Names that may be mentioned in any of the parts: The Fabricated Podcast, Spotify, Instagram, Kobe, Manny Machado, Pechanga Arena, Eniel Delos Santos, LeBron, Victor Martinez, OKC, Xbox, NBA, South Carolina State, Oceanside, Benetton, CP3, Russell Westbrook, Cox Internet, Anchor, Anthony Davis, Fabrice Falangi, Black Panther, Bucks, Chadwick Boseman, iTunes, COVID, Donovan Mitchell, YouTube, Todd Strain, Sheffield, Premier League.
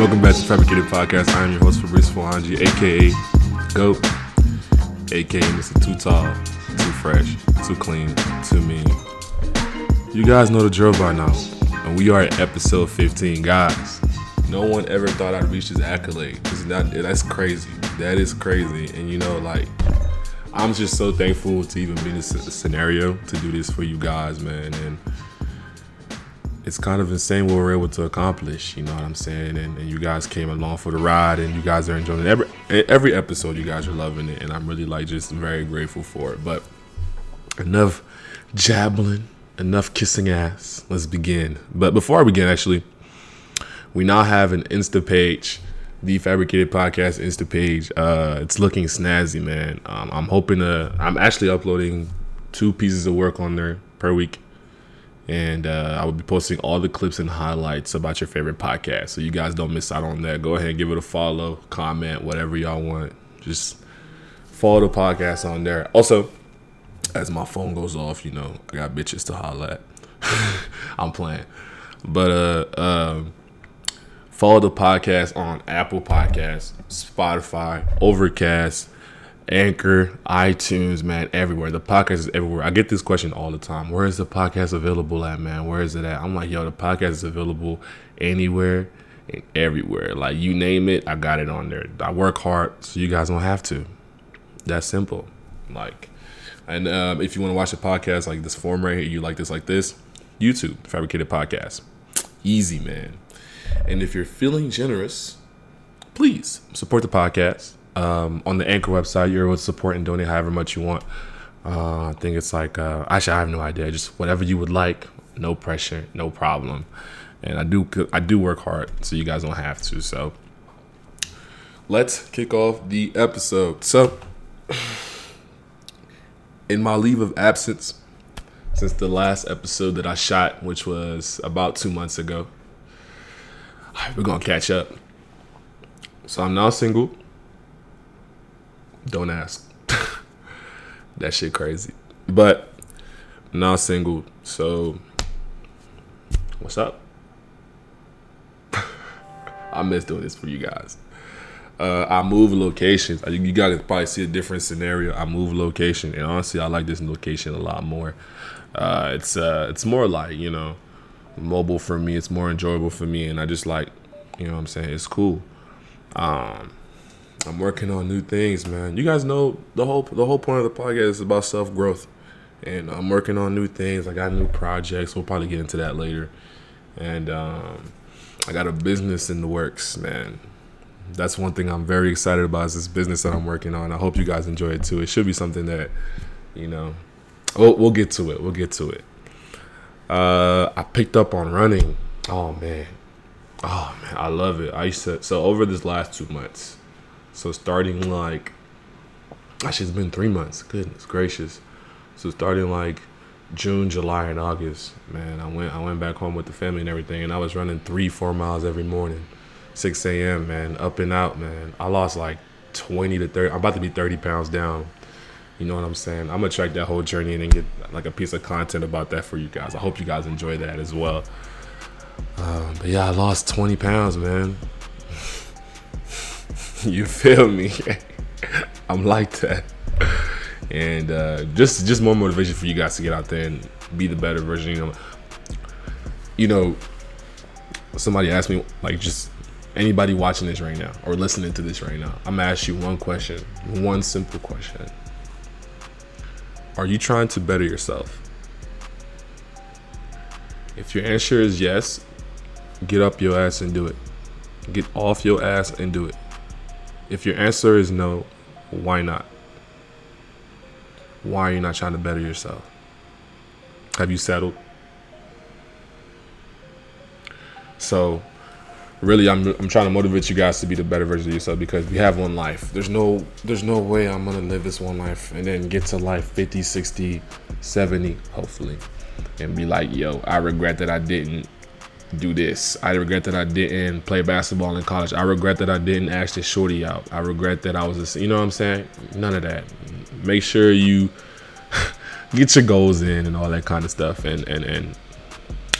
Welcome back to the Fabricated Podcast. I am your host, Fabrice Falangi, a.k.a. GOAT, a.k.a. Mr. Too Tall, Too Fresh, Too Clean, Too Mean. You guys know the drill by now, and we are at episode 15. Guys, no one ever thought I'd reach this accolade. That's crazy. That is crazy. And you know, like, I'm just so thankful to even be in this scenario to do this for you guys, man. And it's kind of insane what we're able to accomplish, you know what I'm saying? And you guys came along for the ride, and you guys are enjoying it. Every episode, you guys are loving it, and I'm really, like, just very grateful for it. But enough jabbling, enough kissing ass. Let's begin. But before I begin, actually, we now have an Insta page, the Fabricated Podcast Insta page. It's looking snazzy, man. I'm hoping to. I'm actually uploading 2 pieces of work on there per week. And I will be posting all the clips and highlights about your favorite podcast. So you guys don't miss out on that. Go ahead and give it a follow, comment, whatever y'all want. Just follow the podcast on there. Also, as my phone goes off, you know, I got bitches to holler at. I'm playing. But follow the podcast on Apple Podcasts, Spotify, Overcast, Anchor, iTunes, man, everywhere. The podcast is everywhere. I get this question all the time. Where is the podcast available at, man? Where is it at? I'm like, yo, the podcast is available anywhere and everywhere. Like, you name it, I got it on there. I work hard so you guys don't have to. That's simple. Like, and if you want to watch a podcast like this form right here, you like this, YouTube, Fabricated Podcast. Easy, man. And if you're feeling generous, please support the podcast. On the Anchor website, you're able to support and donate however much you want. I think it's like, actually, I have no idea. Just whatever you would like. No pressure, no problem. And I do work hard, so you guys don't have to. So let's kick off the episode. So in my leave of absence, since the last episode that I shot, which was about 2 months ago, we're going to catch up. So I'm now single. Don't ask. That shit crazy. But now single. So what's up? I miss doing this for you guys. I move locations. You guys can probably see a different scenario. I move location. And honestly, I like this location a lot more. It's more like, you know, mobile for me. It's more enjoyable for me. And I just like, you know what I'm saying? It's cool. I'm working on new things, man. You guys know the whole point of the podcast is about self-growth. And I'm working on new things. I got new projects. We'll probably get into that later. And I got a business in the works, man. That's one thing I'm very excited about is this business that I'm working on. I hope you guys enjoy it, too. It should be something that, you know, we'll get to it. We'll get to it. I picked up on running. Oh, man. I love it. So over this last 2 months. So starting like, actually it's been 3 months, goodness gracious. So starting like June, July, and August, man, I went back home with the family and everything, and I was running 3-4 miles every morning, 6 a.m., man, up and out, man. I lost like 20 to 30, I'm about to be 30 pounds down, you know what I'm saying? I'm going to track that whole journey and then get like a piece of content about that for you guys. I hope you guys enjoy that as well. But yeah, I lost 20 pounds, man. You feel me? I'm like that. And just more motivation for you guys to get out there and be the better version. You know, somebody asked me, like, just anybody watching this right now or listening to this right now, I'm going to ask you one question, one simple question. Are you trying to better yourself? If your answer is yes, get up your ass and do it. Get off your ass and do it. If your answer is no, why not? Why are you not trying to better yourself? Have you settled? So, really, I'm trying to motivate you guys to be the better version of yourself because we have one life. There's no way I'm going to live this one life and then get to life 50, 60, 70, hopefully, and be like, yo, I regret that I didn't do this. I regret that I didn't play basketball in college. I regret that I didn't ask this shorty out. I regret that I was just, you know what I'm saying? None of that. Make sure you get your goals in and all that kind of stuff. And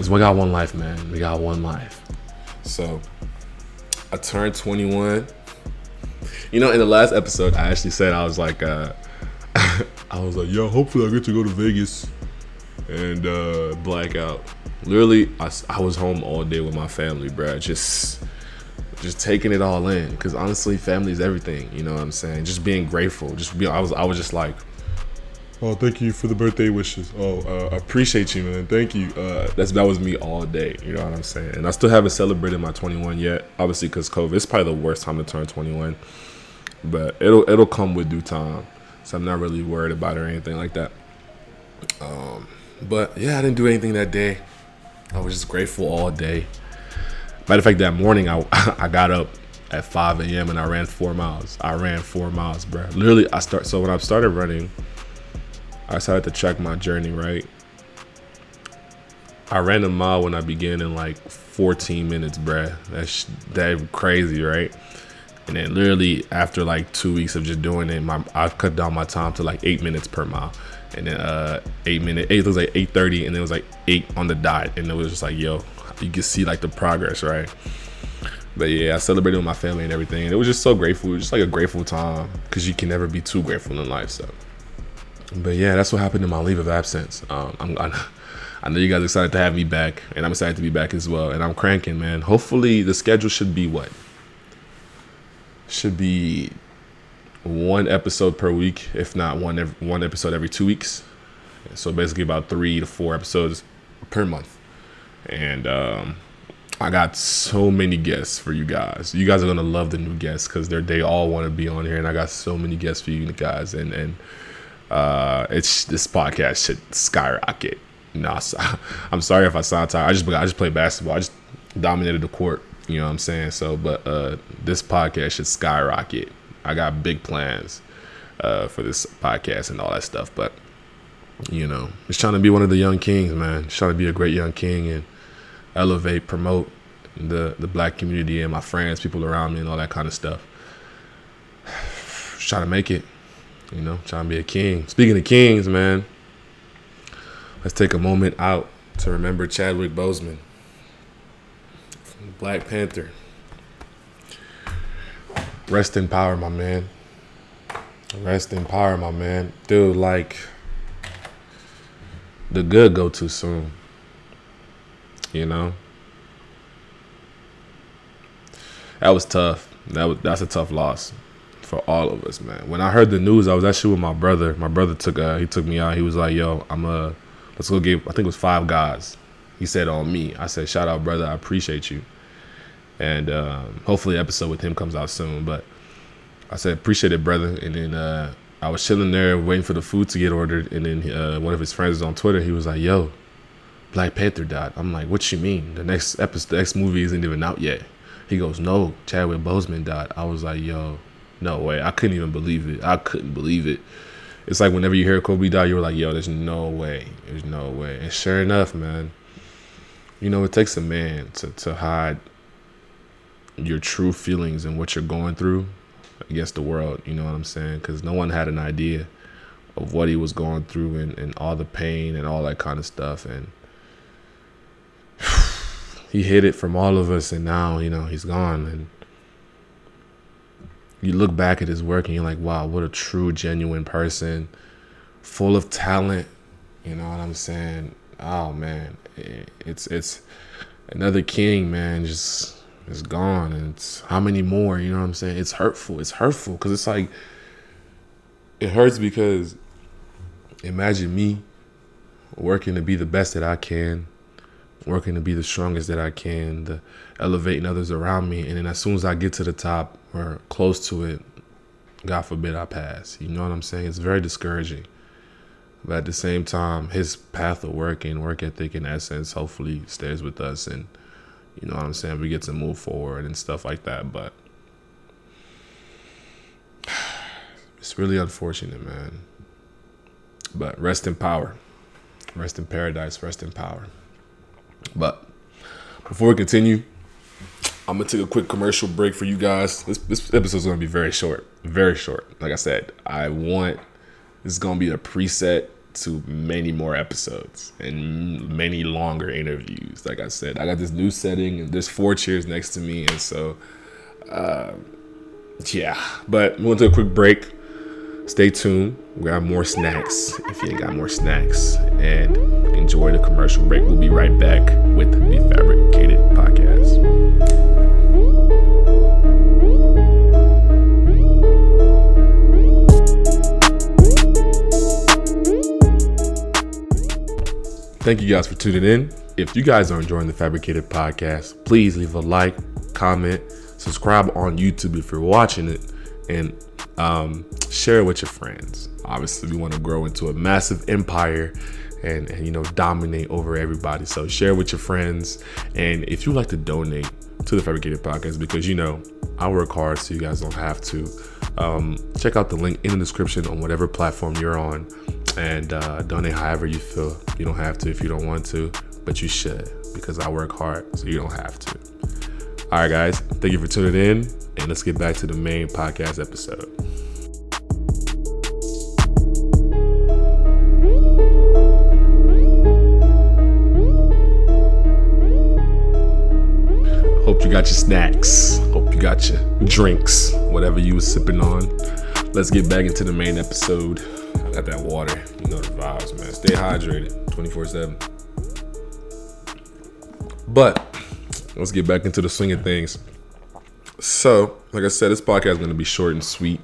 we got one life, man. We got one life. So I turned 21. You know, in the last episode, I actually said I was like, yo, hopefully I get to go to Vegas and blackout. Literally, I was home all day with my family, bro. Just taking it all in, because honestly, family is everything. You know what I'm saying? Just being grateful. I was just like, oh, thank you for the birthday wishes. Oh, I appreciate you, man. Thank you. That was me all day. You know what I'm saying? And I still haven't celebrated my 21 yet, obviously, because COVID. It's probably the worst time to turn 21, but it'll come with due time. So I'm not really worried about it or anything like that. But yeah, I didn't do anything that day. I was just grateful all day. Matter of fact, that morning I got up at 5 a.m. and I ran 4 miles. Bro. Literally, so when I started running, I decided to track my journey, right? I ran a mile when I began in like 14 minutes, bruh. That's crazy, right? And then literally after like 2 weeks of just doing it, I cut down my time to like 8 minutes per mile. And then 8 minutes, it was like 8:30, and it was like 8 on the dot. And it was just like, yo, you can see like the progress, right? But yeah, I celebrated with my family and everything. And it was just so grateful. It was just like a grateful time, because you can never be too grateful in life, so. But yeah, that's what happened in my leave of absence. I know you guys are excited to have me back, and I'm excited to be back as well. And I'm cranking, man. Hopefully the schedule should be what? Should be one episode per week, if not one episode every 2 weeks. So basically about 3 to 4 episodes per month. And I got so many guests for you guys. You guys are going to love the new guests, because they all want to be on here. And I got so many guests for you guys. It's this podcast should skyrocket. Nah, I'm sorry if I sound tired. I just play basketball. I just dominated the court. You know what I'm saying? So, but this podcast should skyrocket. I got big plans for this podcast and all that stuff. But you know, just trying to be one of the young kings, man. Just trying to be a great young king and elevate, promote the black community and my friends, people around me, and all that kind of stuff. Just trying to make it. You know, trying to be a king. Speaking of kings, man, let's take a moment out to remember Chadwick Boseman, Black Panther. Rest in power, my man. Dude, like, the good go too soon. You know? That was tough. That's a tough loss for all of us, man. When I heard the news, I was actually with my brother. My brother took me out. He was like, yo, let's go get, I think it was 5 guys. He said on me. I said, shout out, brother. I appreciate you. And hopefully the episode with him comes out soon. But I said, appreciate it, brother. And then I was chilling there waiting for the food to get ordered. And then one of his friends was on Twitter. He was like, yo, Black Panther died. I'm like, what you mean? The next movie isn't even out yet. He goes, no, Chadwick Boseman died. I was like, yo. No way. I couldn't even believe it. It's like whenever you hear Kobe die, you're like, yo, there's no way. And sure enough, man, you know, it takes a man to hide your true feelings and what you're going through against the world. You know what I'm saying? Because no one had an idea of what he was going through and all the pain and all that kind of stuff. And he hid it from all of us. And now, you know, he's gone. And you look back at his work and you're like, wow, what a true, genuine person, full of talent. You know what I'm saying? Oh, man, it's another king, man, just is gone. And it's how many more, you know what I'm saying? It's hurtful because it's like, it hurts because imagine me working to be the best that I can, working to be the strongest that I can, the elevating others around me. And then as soon as I get to the top or close to it, God forbid I pass. You know what I'm saying? It's very discouraging. But at the same time, his path of work and work ethic in essence hopefully stays with us. And you know what I'm saying? We get to move forward and stuff like that. But it's really unfortunate, man. But rest in power. Rest in paradise. Rest in power. But before we continue, I'm going to take a quick commercial break for you guys. This episode is going to be very short. Very short. Like I said, this is going to be a preset to many more episodes and many longer interviews. Like I said, I got this new setting and there's 4 chairs next to me. And so Yeah, but we went to a quick break. Stay tuned. We have more snacks if you ain't got more snacks. And enjoy the commercial break. We'll be right back with the Fabricated Podcast. Thank you guys for tuning in. If you guys are enjoying the Fabricated Podcast, please leave a like, comment, subscribe on YouTube if you're watching it, and share it with your friends. Obviously, we want to grow into a massive empire and you know, dominate over everybody. So share with your friends. And if you like to donate to the Fabricated Podcast, because you know, I work hard so you guys don't have to, check out the link in the description on whatever platform you're on. And donate however you feel. You don't have to if you don't want to, but you should, because I work hard, so you don't have to. All right, guys, thank you for tuning in, and let's get back to the main podcast episode. Hope you got your snacks. Hope you got your drinks, whatever you was sipping on. Let's get back into the main episode. I got that water. You know the vibes, man. Stay hydrated 24/7. But let's get back into the swing of things. So, like I said, this podcast is going to be short and sweet,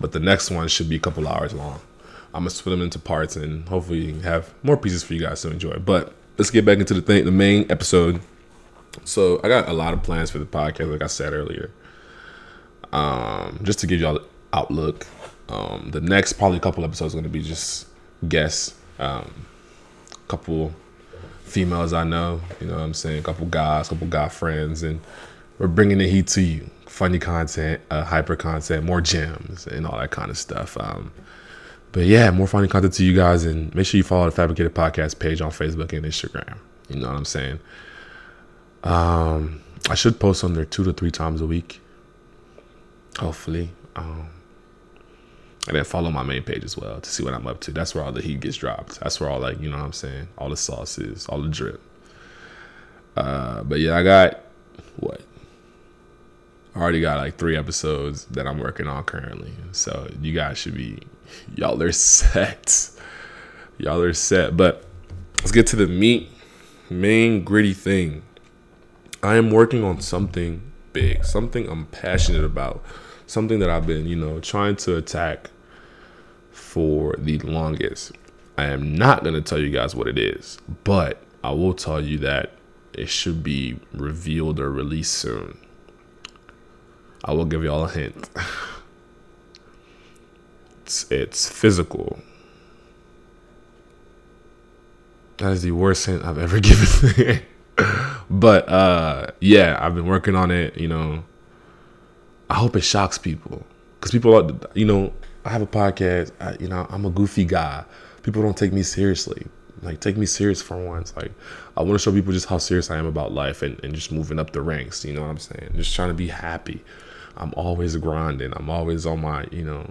but the next one should be a couple hours long. I'm going to split them into parts and hopefully have more pieces for you guys to enjoy. But let's get back into the main episode. So, I got a lot of plans for the podcast, like I said earlier. Just to give y'all the outlook. The next probably couple episodes are going to be just guests, couple females I know, you know what I'm saying, couple guys, couple guy friends, and we're bringing the heat to you. Funny content, hyper content, more gems, and all that kind of stuff. But yeah, more funny content to you guys, and make sure you follow the Fabricated Podcast page on Facebook and Instagram. You know what I'm saying? I should post on there 2 to 3 times a week, hopefully. And then follow my main page as well to see what I'm up to. That's where all the heat gets dropped. That's where all, like, you know what I'm saying, all the sauces, all the drip. But yeah, I got what? I already got like 3 episodes that I'm working on currently. So you guys should be, y'all are set. Y'all are set. But let's get to the meat, main gritty thing. I am working on something big, something I'm passionate about. Something that I've been, you know, trying to attack for the longest. I am not going to tell you guys what it is, but I will tell you that it should be revealed or released soon. I will give y'all a hint. It's physical. That is the worst hint I've ever given. But, yeah, I've been working on it, you know. I hope it shocks people, because people are, you know, I have a podcast, you know, I'm a goofy guy. People don't take me seriously. Like, take me serious for once. Like, I want to show people just how serious I am about life and just moving up the ranks. You know what I'm saying? Just trying to be happy. I'm always grinding. I'm always on my, you know,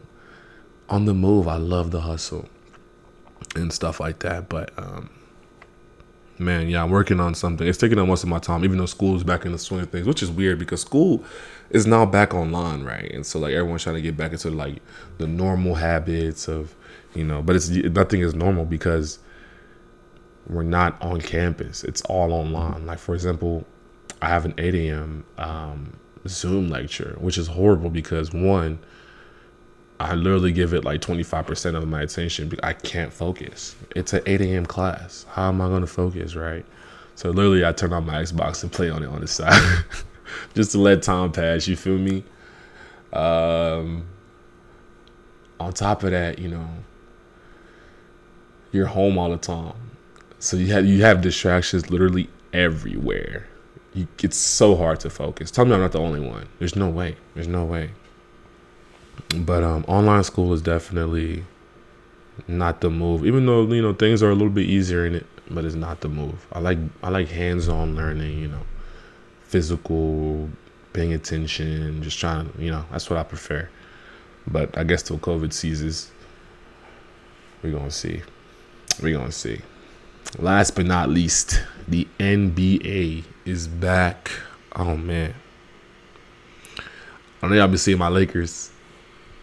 on the move. I love the hustle and stuff like that. But, man, yeah, I'm working on something. It's taking up most of my time, even though school's back in the swing of things, which is weird because school is now back online, right? And so, like, everyone's trying to get back into, like, the normal habits of, you know, but it's nothing is normal because we're not on campus. It's all online. Like, for example, I have an 8 a.m. Zoom lecture, which is horrible because, one, I literally give it like 25% of my attention. I can't focus. It's an 8 a.m. class. How am I going to focus, right? So literally I turn on my Xbox and play on it on the side just to let time pass. You feel me? On top of that, you know, you're home all the time. So you have distractions literally everywhere. It's so hard to focus. Tell me I'm not the only one. There's no way. There's no way. But online school is definitely not the move, even though, you know, things are a little bit easier in it, but it's not the move. I like hands-on learning, you know, physical, paying attention, just trying to, you know, that's what I prefer. But I guess till COVID ceases, we're going to see. We're going to see. Last but not least, the NBA is back. Oh, man. I know y'all been seeing my Lakers.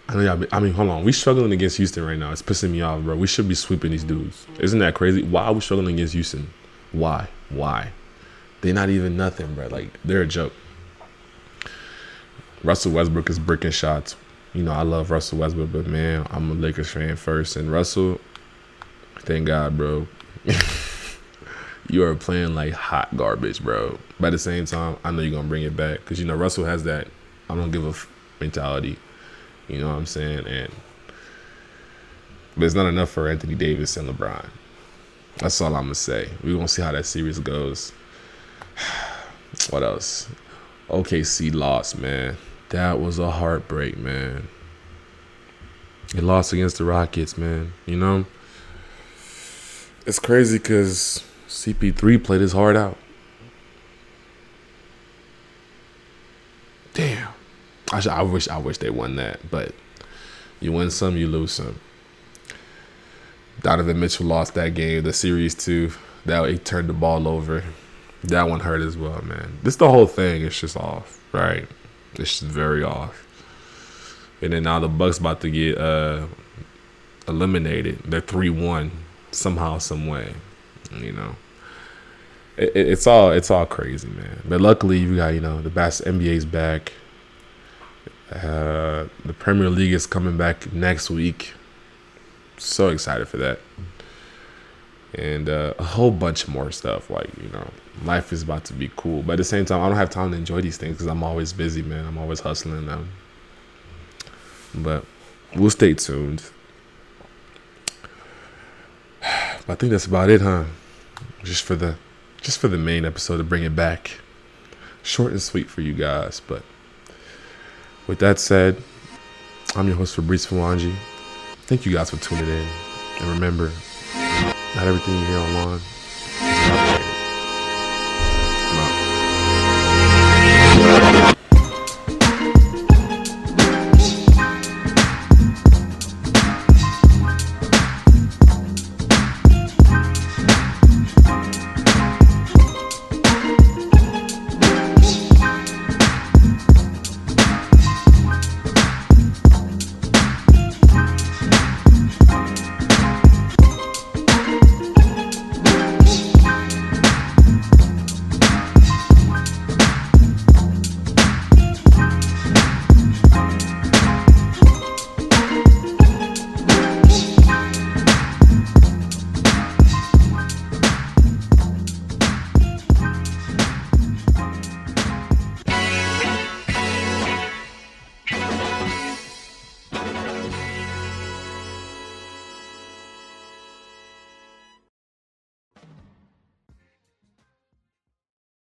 I know y'all been, I mean, hold on. We struggling against Houston right now. It's pissing me off, bro. We should be sweeping these dudes. Isn't that crazy? Why are we struggling against Houston? Why? They're not even nothing, bro. Like, they're a joke. Russell Westbrook is bricking shots. You know, I love Russell Westbrook, but, man, I'm a Lakers fan first. And Russell, thank God, bro. You are playing like hot garbage, bro. But at the same time, I know you're going to bring it back. Because, you know, Russell has that I don't give a mentality. You know what I'm saying? But it's not enough for Anthony Davis and LeBron. That's all I'm going to say. We're going to see how that series goes. What else? OKC lost, man. That was a heartbreak, man. It lost against the Rockets, man. You know? It's crazy because CP3 played his heart out. Damn. I wish they won that, but you win some, you lose some. Donovan Mitchell lost that game, the series too. That he turned the ball over. That one hurt as well, man. This the whole thing. It's just off, right? It's just very off. And then now the Bucks about to get eliminated. They're 3-1 somehow, some way. You know, it's all crazy, man. But luckily, you got the best NBA's back. The Premier League is coming back next week. So excited for that. And a whole bunch more stuff. Like, life is about to be cool. But at the same time, I don't have time to enjoy these things because I'm always busy, man. I'm always hustling them. But we'll stay tuned. But I think that's about it, huh? Just for the main episode to bring it back. Short and sweet for you guys, but with that said, I'm your host, Fabrice Falangi. Thank you guys for tuning in. And remember, not everything you hear online is